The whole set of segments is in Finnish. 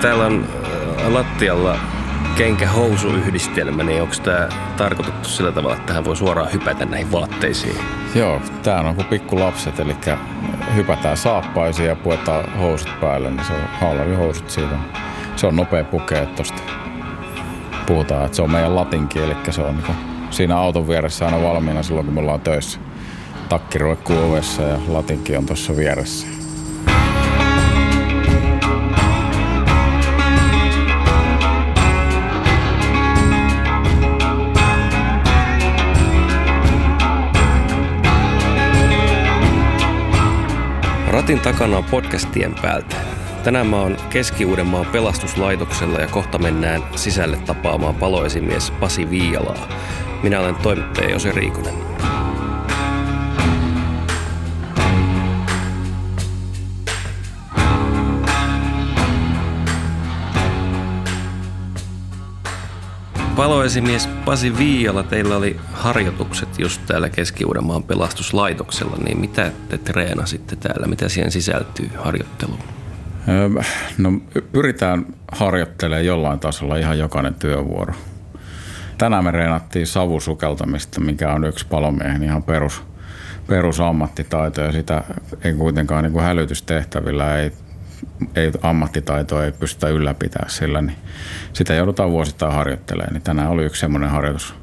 Täällä on lattialla kenkä-housuyhdistelmä, niin onko tämä tarkoitettu sillä tavalla, että tähän voi suoraan hypätä näihin vaatteisiin? Joo, tämä on kuin pikkulapset, eli hypätään saappaisiin ja puetaan housut päälle, niin se on haalavihousut siitä. Se on nopea pukea tuosta. Puhutaan, että se on meidän latinki, eli se on niin siinä auton vieressä aina valmiina silloin, kun me ollaan töissä. Takki roikkuu ovessa ja latinki on tuossa vieressä. Ratin takana on podcastien päältä. Tänään mä oon Keski-Uudenmaan pelastuslaitoksella ja kohta mennään sisälle tapaamaan paloesimies Pasi Viialaa. Minä olen toimittaja Jose Riikonen. Paloesimies Pasi Viiala, teillä oli harjoitukset just täällä Keski-Uudenmaan pelastuslaitoksella, niin mitä te treenasitte täällä? Mitä siihen sisältyy harjoitteluun? No, pyritään harjoittelemaan jollain tasolla ihan jokainen työvuoro. Tänään me treenattiin savusukeltamista, mikä on yksi palomiehen ihan perusammattitaito ja sitä ei kuitenkaan niin kuin hälytystehtävillä ei ammattitaitoa ei pystytä ylläpitämään sillä, niin sitä joudutaan vuosittain harjoittelemaan. Niin tänään oli yksi semmoinen harjoitus.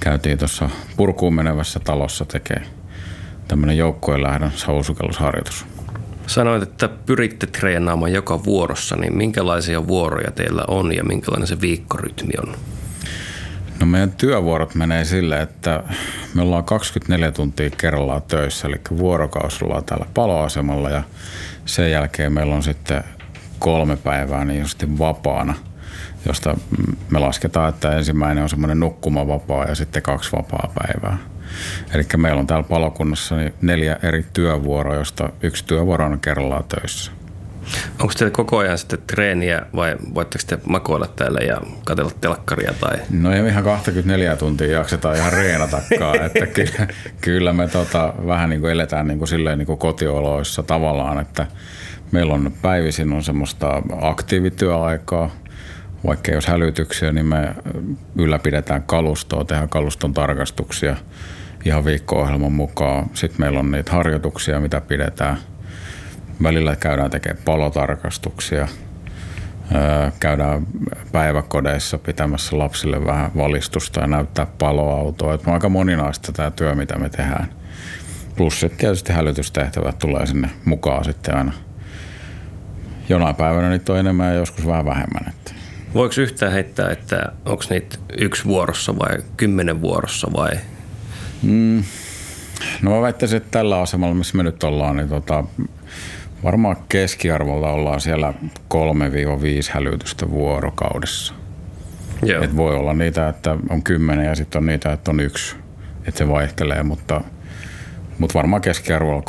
Käytiin tuossa purkuun menevässä talossa tekee tämmöinen joukkojen lähdön savusukellusharjoitus. Sanoit, että pyritte treenaamaan joka vuorossa, niin minkälaisia vuoroja teillä on ja minkälainen se viikkorytmi on? No meidän työvuorot menee silleen, että me ollaan 24 tuntia kerrallaan töissä, eli vuorokausi ollaan täällä paloasemalla ja sen jälkeen meillä on sitten 3 päivää niin justi vapaana, josta me lasketaan, että ensimmäinen on semmoinen nukkumavapaa ja sitten 2 vapaapäivää. Eli meillä on täällä palokunnassa 4 eri työvuoroa, josta 1 työvuoro on kerrallaan töissä. Onko teillä koko ajan sitten treeniä vai voitteko te makoilla täällä ja katsella telkkaria? Tai? No ei ihan 24 tuntia jakseta ihan reenatakaan. Että kyllä me vähän niin kuin eletään niin kuin silleen niin kuin kotioloissa tavallaan, että meillä on päivisin on semmoista aktiivityöaikaa. Vaikka jos hälytyksiä, niin me ylläpidetään kalustoa, tehdään kaluston tarkastuksia ihan viikko-ohjelman mukaan. Sitten meillä on niitä harjoituksia, mitä pidetään. Välillä käydään tekemään palotarkastuksia, käydään päiväkodeissa pitämässä lapsille vähän valistusta ja näyttää paloautoa. Että on aika moninaista tämä työ, mitä me tehdään. Plus sitten tietysti hälytystehtävät tulee sinne mukaan sitten aina. Jonain päivänä niitä on enemmän ja joskus vähän vähemmän. Voiko yhtään heittää, että onko niitä 1 vuorossa vai 10 vuorossa vai? No mä väittäisin, että tällä asemalla, missä me nyt ollaan, niin varmaan keskiarvolta ollaan siellä 3-5 hälytystä vuorokaudessa. Joo. Et voi olla niitä, että on 10 ja sitten on niitä, että on 1. Että se vaihtelee, mutta varmaan keskiarvolla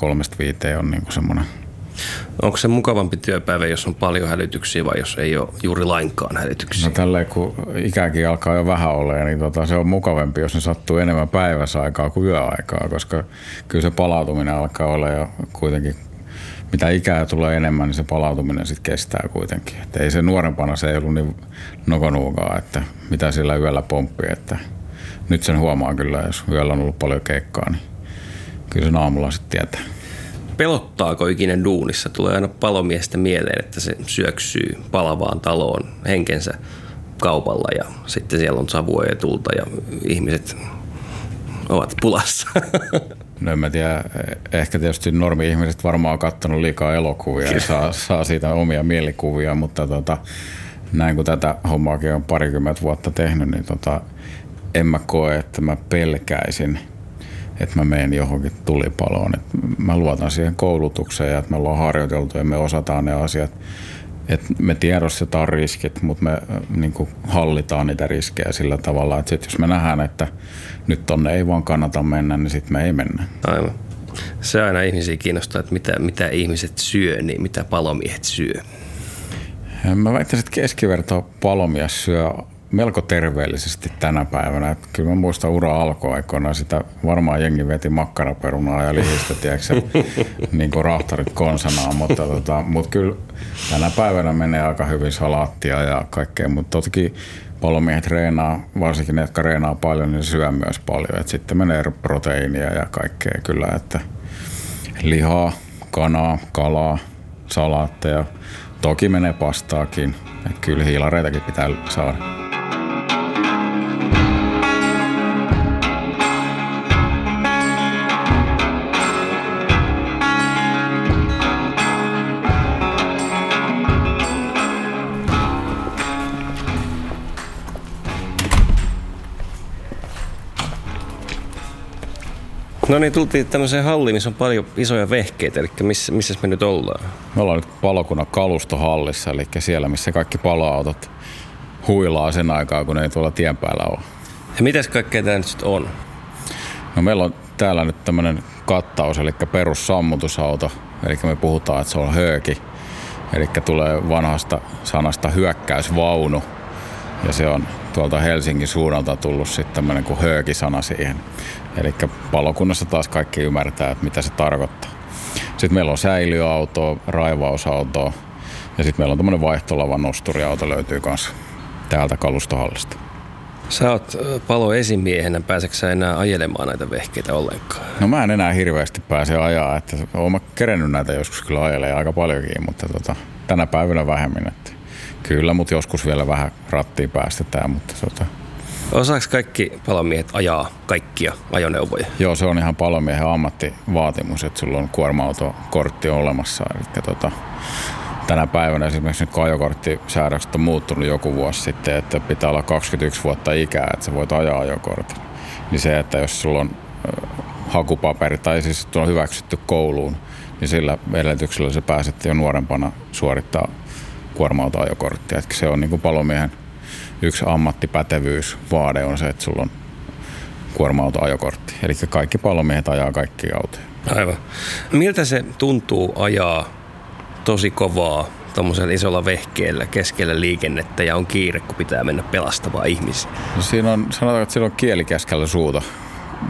3-5 on niinku semmoinen. Onko se mukavampi työpäivä, jos on paljon hälytyksiä vai jos ei ole juuri lainkaan hälytyksiä? No tälleen, kun ikäkin alkaa jo vähän olemaan, niin se on mukavampi, jos ne sattuu enemmän päiväsaikaa kuin yöaikaa, koska kyllä se palautuminen alkaa olla ja kuitenkin mitä ikää tulee enemmän, niin se palautuminen sitten kestää kuitenkin. Et ei se nuorempana se ei ollut niin nokonuukaa, että mitä sillä yöllä pomppii. Että nyt sen huomaa kyllä, jos yöllä on ollut paljon keikkaa, niin kyllä sen aamulla sitten tietää. Pelottaako ikinä duunissa? Tulee aina palomiestä mieleen, että se syöksyy palavaan taloon henkensä kaupalla ja sitten siellä on savua ja tulta ja ihmiset ovat pulassa. No en mä tiedä, ehkä tietysti normi-ihmiset varmaan on katsonut liikaa elokuvia ja saa siitä omia mielikuvia, mutta näin kun tätä hommaakin on 20 vuotta tehnyt, niin en mä koe, että mä pelkäisin, että mä menen johonkin tulipaloon. Et mä luotan siihen koulutukseen ja että me ollaan harjoiteltu ja me osataan ne asiat. Et me tiedostetaan riskit, mutta me niinku hallitaan niitä riskejä sillä tavalla, että jos me nähdään, että nyt tonne ei vaan kannata mennä, niin sitten me ei mennä. Aivan. Se aina ihmisiä kiinnostaa, että mitä ihmiset syö, niin mitä palomiehet syö. Mä väittäisin, että keskiverto palomies syö melko terveellisesti tänä päivänä. Et kyllä mä muistan ura alkuaikoina sitä varmaan jengi veti makkaraperunaa ja lihistä, tiedätkö, niin kuin rahtarit konsanaan, mutta kyllä tänä päivänä menee aika hyvin salaattia ja kaikkea, mutta toki palomiehet treenaa, varsinkin ne, jotka treenaa paljon, niin syö myös paljon. Et sitten menee proteiinia ja kaikkea kyllä, että lihaa, kanaa, kalaa, salaatteja, toki menee pastaakin, että kyllä hiilareitakin pitää saada. No niin, tultiin tämmöiseen halliin, missä on paljon isoja vehkeitä, eli missä me nyt ollaan? Me ollaan nyt palokunnan kalustohallissa, eli siellä, missä kaikki paloautot huilaa sen aikaa, kun ei tuolla tien päällä ole. Ja mitäs kaikkea tää nyt sit on? No meillä on täällä nyt tämmönen kattaus, eli perussammutusauto, eli me puhutaan, että se on hööki, eli tulee vanhasta sanasta hyökkäysvaunu, ja se on tuolta Helsingin suunnalta tullut sitten tämmöinen kuin hööki-sana siihen. Eli palokunnassa taas kaikki ymmärtää, että mitä se tarkoittaa. Sitten meillä on säiliöautoa, raivausautoa ja sitten meillä on tämmöinen vaihtolavan nosturiauto löytyy kanssa täältä kalustohallista. Sä oot paloesimiehenä, pääsetkö sä enää ajelemaan näitä vehkeitä ollenkaan? No mä en enää hirveästi pääse ajaa, että oon mä kerennyt näitä joskus kyllä ajelemaan aika paljonkin, mutta tänä päivänä vähemmän. Että kyllä, mutta joskus vielä vähän rattiin päästetään, mutta Osaako kaikki palomiehet ajaa kaikkia ajoneuvoja? Joo, se on ihan palomiehen ammattivaatimus, että sulla on kuorma-autokortti olemassa. Eli tänä päivänä esimerkiksi nyt ajokorttisäädökset on muuttunut joku vuosi sitten, että pitää olla 21 vuotta ikää, että sä voit ajaa ajokortin. Niin se, että jos sulla on hakupaperi tai siis on hyväksytty kouluun, niin sillä edellytyksellä sä pääset jo nuorempana suorittaa kuorma-auto ajokorttia. Se on niin kuin palomiehen yksi ammattipätevyysvaade on se, että sulla on kuorma-auto ajokortti. Eli kaikki palomiehet ajaa kaikki autoja. Aivan. Miltä se tuntuu ajaa tosi kovaa tuommoisella isolla vehkeellä keskellä liikennettä ja on kiire, kun pitää mennä pelastamaan ihmisiä? No siinä on, sanotaan, että siinä on kieli keskellä suuta.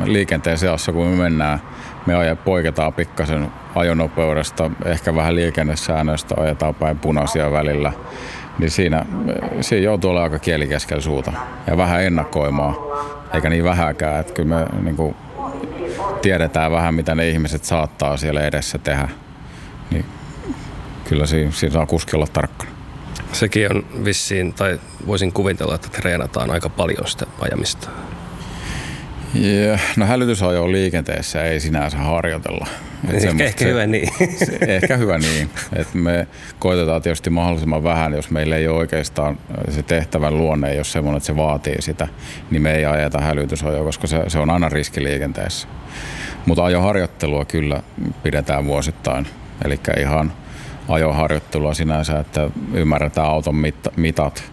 Liikenteen seassa, kun me mennään, me poiketaan pikkasen ajonopeudesta, ehkä vähän liikennesäännöistä, ajetaan päin punaisia välillä. Niin siinä joutuu olla aika kieli keskellä suuta ja vähän ennakoimaan, eikä niin vähäkään. Että kyllä me niin kuin tiedetään vähän, mitä ne ihmiset saattaa siellä edessä tehdä. Niin kyllä siinä saa kuski olla tarkkana. Sekin on vissiin, tai voisin kuvitella, että treenataan aika paljon sitä ajamista. Yeah. No hälytysajoa liikenteessä ei sinänsä harjoitella. Ehkä hyvä niin. Et me koitetaan tietysti mahdollisimman vähän, jos meillä ei ole oikeastaan se tehtävän luonne, jos semmoinen, että se vaatii sitä, niin me ei ajeta hälytysajoa, koska se on aina riski liikenteessä. Mutta ajoharjoittelua kyllä pidetään vuosittain. Eli ihan ajoharjoittelua sinänsä, että ymmärretään auton mitat.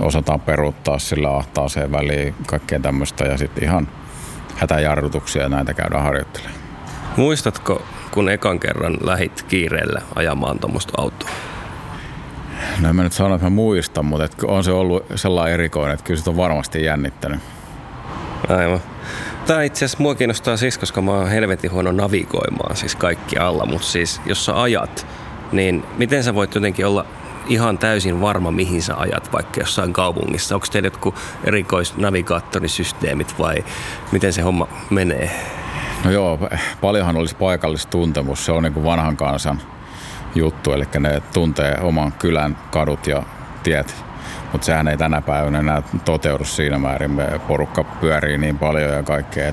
Osataan peruuttaa sillä ahtaaseen väliin kaikkea tämmöistä ja sitten ihan hätäjarrutuksia ja näitä käydään harjoittelemaan. Muistatko, kun ekan kerran lähit kiireellä ajamaan tuommoista autoa? No en mä nyt sano, että mä muistan, mutta on se ollut sellainen erikoinen, että kyllä se on varmasti jännittänyt. Aivan. Tämä itse asiassa mua kiinnostaa siis, koska mä oon helvetin huono navigoimaan siis kaikki alla, mutta siis jos sä ajat, niin miten sä voit jotenkin olla ihan täysin varma, mihin sä ajat vaikka jossain kaupungissa. Onko teillä jotkut erikoisnavigaattorisysteemit vai miten se homma menee? No joo, paljonhan olisi paikallistuntemus. Se on niin kuin vanhan kansan juttu, eli ne tuntee oman kylän kadut ja tiet. Mutta sehän ei tänä päivänä enää toteudu siinä määrin. Me porukka pyörii niin paljon ja kaikkea.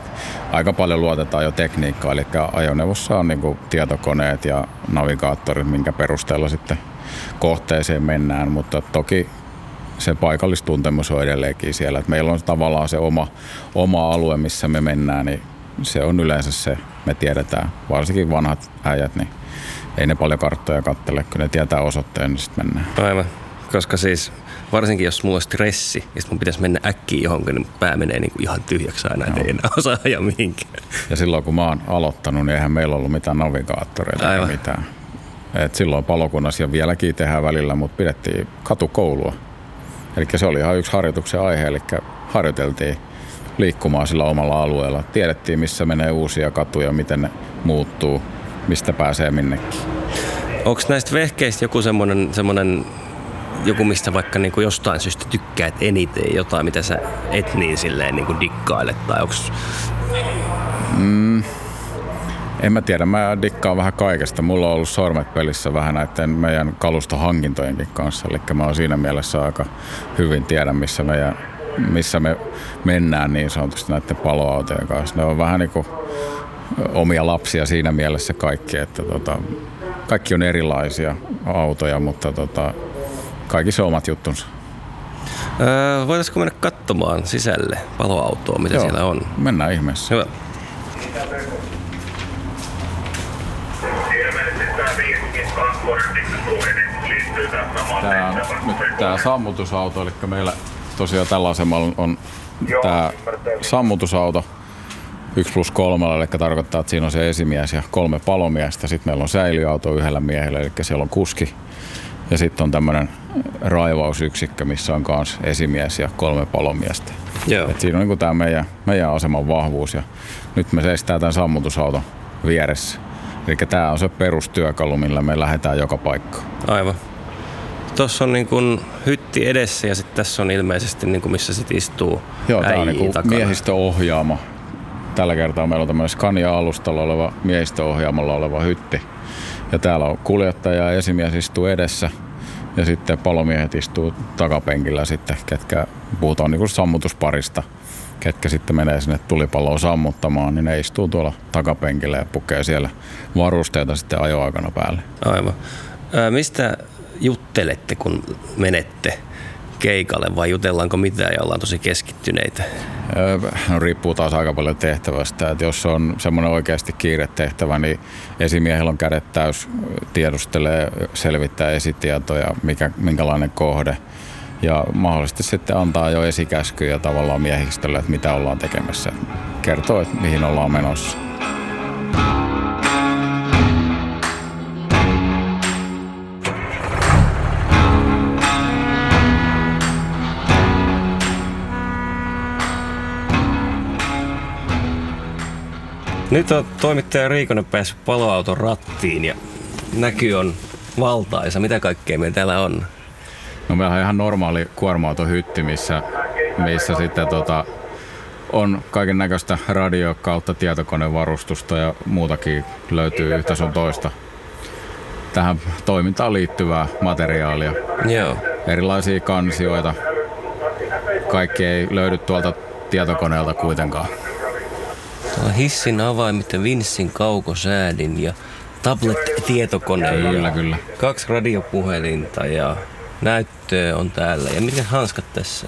Aika paljon luotetaan jo tekniikkaa, eli ajoneuvossa on niin kuin tietokoneet ja navigaattorit, minkä perusteella sitten kohteeseen mennään, mutta toki se paikallistuntemus on edelleenkin siellä. Et meillä on tavallaan se oma alue, missä me mennään, niin se on yleensä se, me tiedetään. Varsinkin vanhat äijät, niin ei ne paljon karttoja katsele, kun ne tietää osoitteen, niin sitten mennään. Aivan, koska siis varsinkin jos mulla on stressi, ja sitten mun pitäisi mennä äkkiä johonkin, niin pää menee niin kuin ihan tyhjäksi aina, ettei enää osaa ajaa mihinkään. Ja silloin kun mä oon aloittanut, niin eihän meillä ollut mitään navigaattoreita. Aivan. Eikä mitään. Et silloin palokunnassa ja vieläkin tehdään välillä, mutta pidettiin katukoulua. Eli se oli ihan yksi harjoituksen aihe, eli harjoiteltiin liikkumaan sillä omalla alueella. Tiedettiin, missä menee uusia katuja, miten ne muuttuu, mistä pääsee minnekin. Onko näistä vehkeistä joku semmoinen joku, mistä vaikka niin kuin jostain syystä tykkäät eniten, jotain, mitä sä et niin silleen niin kuin dikkailet, tai onks... En mä tiedä, mä dikkaan vähän kaikesta. Mulla on ollut sormet pelissä vähän näiden meidän kalustohankintojenkin kanssa, eli mä oon siinä mielessä aika hyvin tiedän, missä me mennään niin sanotusti näiden paloautojen kanssa. Ne on vähän niin kuin omia lapsia siinä mielessä kaikki, että kaikki on erilaisia autoja, mutta kaikissa on omat juttunsa. Voitaisko mennä katsomaan sisälle paloautoa, mitä Joo. siellä on? Mennään ihmeessä. Hyvä. Tämä sammutusauto, eli meillä tosiaan tällä asemalla on tämä sammutusauto 1+3, eli tarkoittaa, että siinä on se esimies ja 3 palomiestä. Sitten meillä on säiliöauto 1 miehellä, eli siellä on kuski. Ja sitten on tämmöinen raivausyksikkö, missä on myös esimies ja 3 palomiestä. Et siinä on niinku tämä meidän aseman vahvuus. Ja nyt me seistään tämän sammutusauton vieressä. Eli tämä on se perustyökalu, millä me lähdetään joka paikkaan. Aivan. Tuossa on niin kuin hytti edessä ja sitten tässä on ilmeisesti, niin kuin missä sit istuu äijii on niin takana. Miehistöohjaama. Tällä kertaa meillä on tämmöinen Scania-alustalla oleva miehistöohjaamalla oleva hytti. Ja täällä on kuljettaja ja esimies istuu edessä ja sitten palomiehet istuu takapenkillä sitten, ketkä puhutaan niin kuin sammutusparista. Ketkä sitten menee sinne tulipalloon sammuttamaan, niin ne istuu tuolla takapenkillä ja pukee siellä varusteita sitten ajoaikana päälle. Aivan. Mistä juttelette, kun menette keikalle, vai jutellaanko mitään ja ollaan tosi keskittyneitä? No, riippuu taas aika paljon tehtävästä. Et jos on semmoinen oikeasti kiiretehtävä, niin esimiehellä on kädet täys, tiedustelee, selvittää esitietoja, minkälainen kohde. Ja mahdollisesti sitten antaa jo esikäskyjä tavallaan miehistölle, että mitä ollaan tekemässä. Kertoo, että mihin ollaan menossa. Nyt on toimittaja Riikonen päässyt paloauton rattiin ja näky on valtaisa. Mitä kaikkea meillä täällä on? No, meillä on ihan normaali kuorma-autohytti, missä sitten on kaiken näköistä radio- kautta tietokonevarustusta ja muutakin löytyy yhtä sun toista tähän toimintaan liittyvää materiaalia. Joo. Erilaisia kansioita. Kaikki ei löydy tuolta tietokoneelta kuitenkaan. Tuolla hissin avaimet ja vinssin kaukosäädin ja tablet-tietokone. Kyllä. 2 radiopuhelinta ja... Näyttö on täällä. Ja miten hanskat tässä?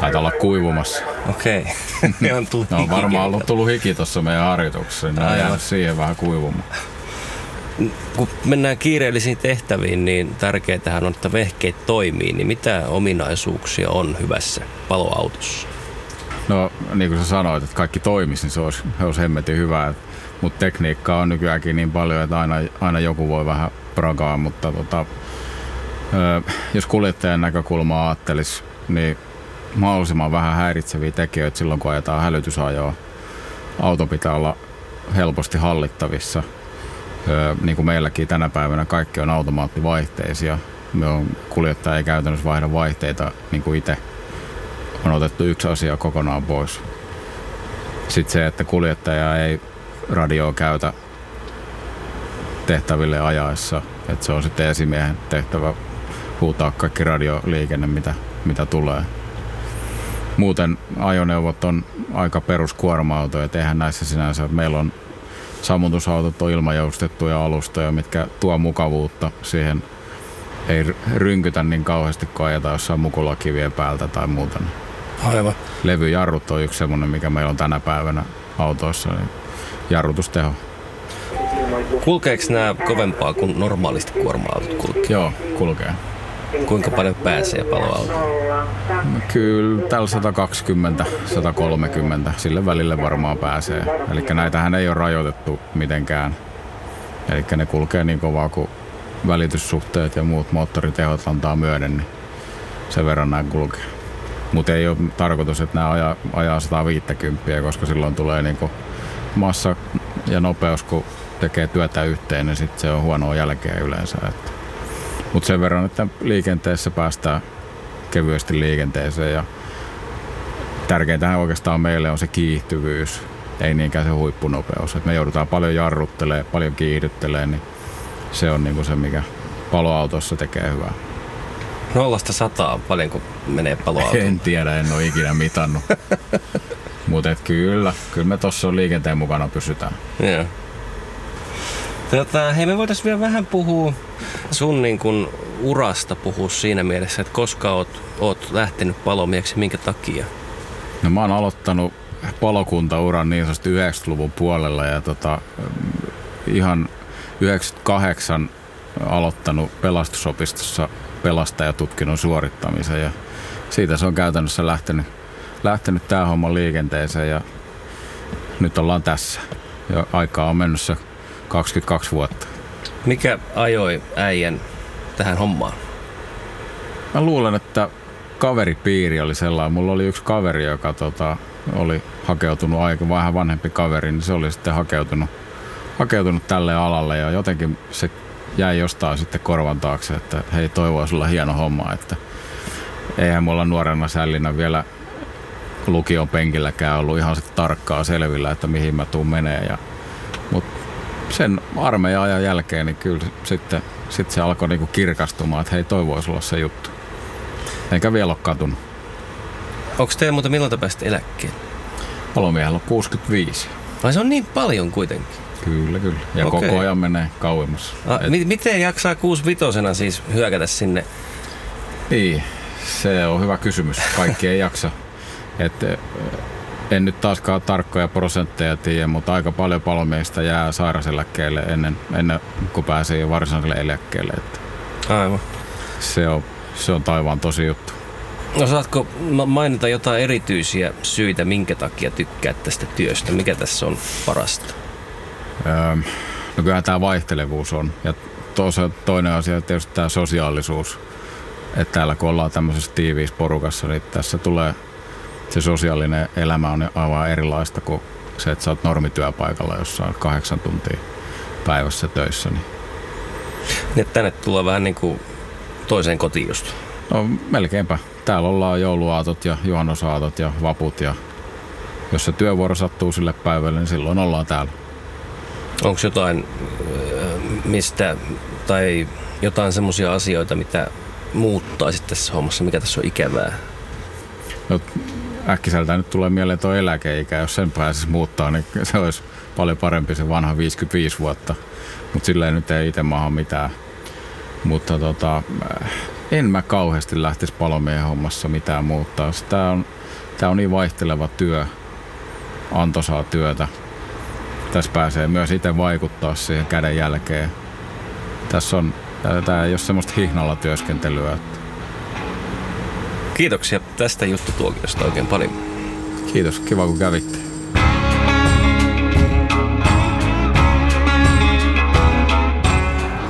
Taitaa olla kuivumassa. Okei. Ne on tullut hiki. Varmaan tullut hiki tuossa meidän harjoituksessa. Ne on jäänyt siihen vähän kuivumaan. Kun mennään kiireellisiin tehtäviin, niin tärkeintähän on, että vehkeet toimii. Niin mitä ominaisuuksia on hyvässä paloautossa? No, niin kuin sä sanoit, että kaikki toimisi, niin se olisi hemmetin hyvää. Mutta tekniikkaa on nykyäänkin niin paljon, että aina joku voi vähän prakaa, mutta jos kuljettajan näkökulmaa ajattelisi, niin mahdollisimman vähän häiritseviä tekijöitä silloin, kun ajetaan hälytysajoa. Auto pitää olla helposti hallittavissa. Niin kuin meilläkin tänä päivänä kaikki on automaattivaihteisia. Kuljettaja ei käytännössä vaihda vaihteita, niin kuin itse on otettu yksi asia kokonaan pois. Sitten se, että kuljettaja ei radioa käytä tehtäville ajaessa. Että se on sitten esimiehen tehtävä huutaa kaikki radioliikenne, mitä tulee. Muuten ajoneuvot on aika peruskuorma-autoja, että eihän näissä sinänsä. Meillä on sammutusautot, on ilmajoustettuja alustoja, mitkä tuo mukavuutta. Siihen ei rynkytä niin kauheasti, kun ajetaan jossain mukulakivien päältä tai muuta. Aivan. Levyjarrut on yksi semmoinen, mikä meillä on tänä päivänä autoissa, niin jarrutusteho. Kulkeeko nämä kovempaa kuin normaalisti kuorma-autot kulkee? Joo, kulkee. Kuinka paljon pääsee paloautoon? Kyllä täällä 120-130, sille välille varmaan pääsee. Eli näitähän ei ole rajoitettu mitenkään. Eli ne kulkee niin kovaa kuin välityssuhteet ja muut moottoritehot antaa myöden. Niin sen verran nämä kulkee. Mutta ei ole tarkoitus, että nämä ajaa 150, koska silloin tulee niinku massa ja nopeus, kun tekee työtä yhteen, niin sitten se on huonoa jälkeä yleensä. Mutta sen verran, että liikenteessä päästään kevyesti liikenteeseen. Ja tärkeintähän oikeastaan meille on se kiihtyvyys, ei niinkään se huippunopeus. Et me joudutaan paljon jarruttelemaan, paljon kiihdyttelemään, niin se on niinku se, mikä paloautossa tekee hyvää. 0-100 paljonko menee paloautoon? En tiedä, en ole ikinä mitannut. Mutta kyllä me tuossa liikenteen mukana pysytään. Yeah. Hei, me voitaisiin vielä vähän puhua sun niin kun urasta siinä mielessä, että koska oot lähtenyt palomieksi, minkä takia? No mä oon aloittanut palokuntauran niin sanotusti 90-luvun puolella ja ihan 98 aloittanut pelastusopistossa pelastajatutkinnon suorittamisen ja siitä se on käytännössä lähtenyt tää homma liikenteeseen ja nyt ollaan tässä. Ja aikaa on mennyt se 22 vuotta. Mikä ajoi äijän tähän hommaan? Mä luulen, että kaveripiiri oli sellainen. Mulla oli yksi kaveri, joka oli hakeutunut vähän vanhempi kaveri, niin se oli sitten hakeutunut tälle alalle ja jotenkin se jäi jostain sitten korvan taakse, että hei, toivoa sulla hieno homma, että eihän mulla nuorena sällinä vielä lukion penkilläkään ollut ihan sitten tarkkaa selvillä, että mihin mä tuun menee. Mutta sen armeijan ajan jälkeen niin kyllä sitten se alkoi niinku kirkastumaan, että hei, toivoa sulla se juttu. Enkä vielä ole katunut. Onko teillä muuten milloin päästä eläkkeen? Palomiehellä on 65. Vai se on niin paljon kuitenkin? Kyllä. Ja okay. Koko ajan menee kauemmas. Miten jaksaa 65-vuotiaana siis hyökätä sinne? Niin, se on hyvä kysymys. Kaikki ei jaksa. En nyt taaskaan tarkkoja prosentteja tiedä, mutta aika paljon palomiehistä jää sairauseläkkeelle ennen kuin pääsee jo varsinaiselle eläkkeelle. Aivan. Se on taivaan tosi juttu. No saatko mainita jotain erityisiä syitä, minkä takia tykkäät tästä työstä? Mikä tässä on parasta? No kyllähän tämä vaihtelevuus on. Ja toinen asia on tietysti tämä sosiaalisuus. Että täällä kun ollaan tämmöisessä tiiviissä porukassa, niin tässä tulee se sosiaalinen elämä on aivan erilaista kuin se, että sä oot normityöpaikalla, jossa on 8 tuntia päivässä töissä. Niin tänne tulee vähän niin kuin toiseen kotiin just. No melkeinpä. Täällä ollaan jouluaatot ja juhannusaatot ja vaput ja jos se työvuoro sattuu sille päivälle, niin silloin ollaan täällä. Onko jotain jotain semmoisia asioita, mitä muuttaisit tässä hommassa, mikä tässä on ikävää? No, äkkiseltään nyt tulee mieleen tuo eläkeikä. Jos sen pääsisi muuttaa, niin se olisi paljon parempi se vanha 55 vuotta. Mutta silleen nyt ei itse maha mitään. Mutta en mä kauheasti lähtisi palomiehen hommassa mitään muuttaa. Tää on niin vaihteleva työ, antoisaa työtä. Tässä pääsee myös itse vaikuttaa siihen käden jälkeen. Tää ei ole semmoista hihnalla työskentelyä. Kiitoksia tästä juttutuokiosta oikein paljon. Kiitos, kiva kun kävitte.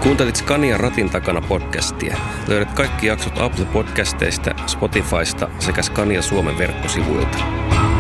Kuuntelit Scanian ratin takana podcastia. Löydät kaikki jaksot Apple Podcasteista, Spotifysta sekä Scania Suomen verkkosivuilta.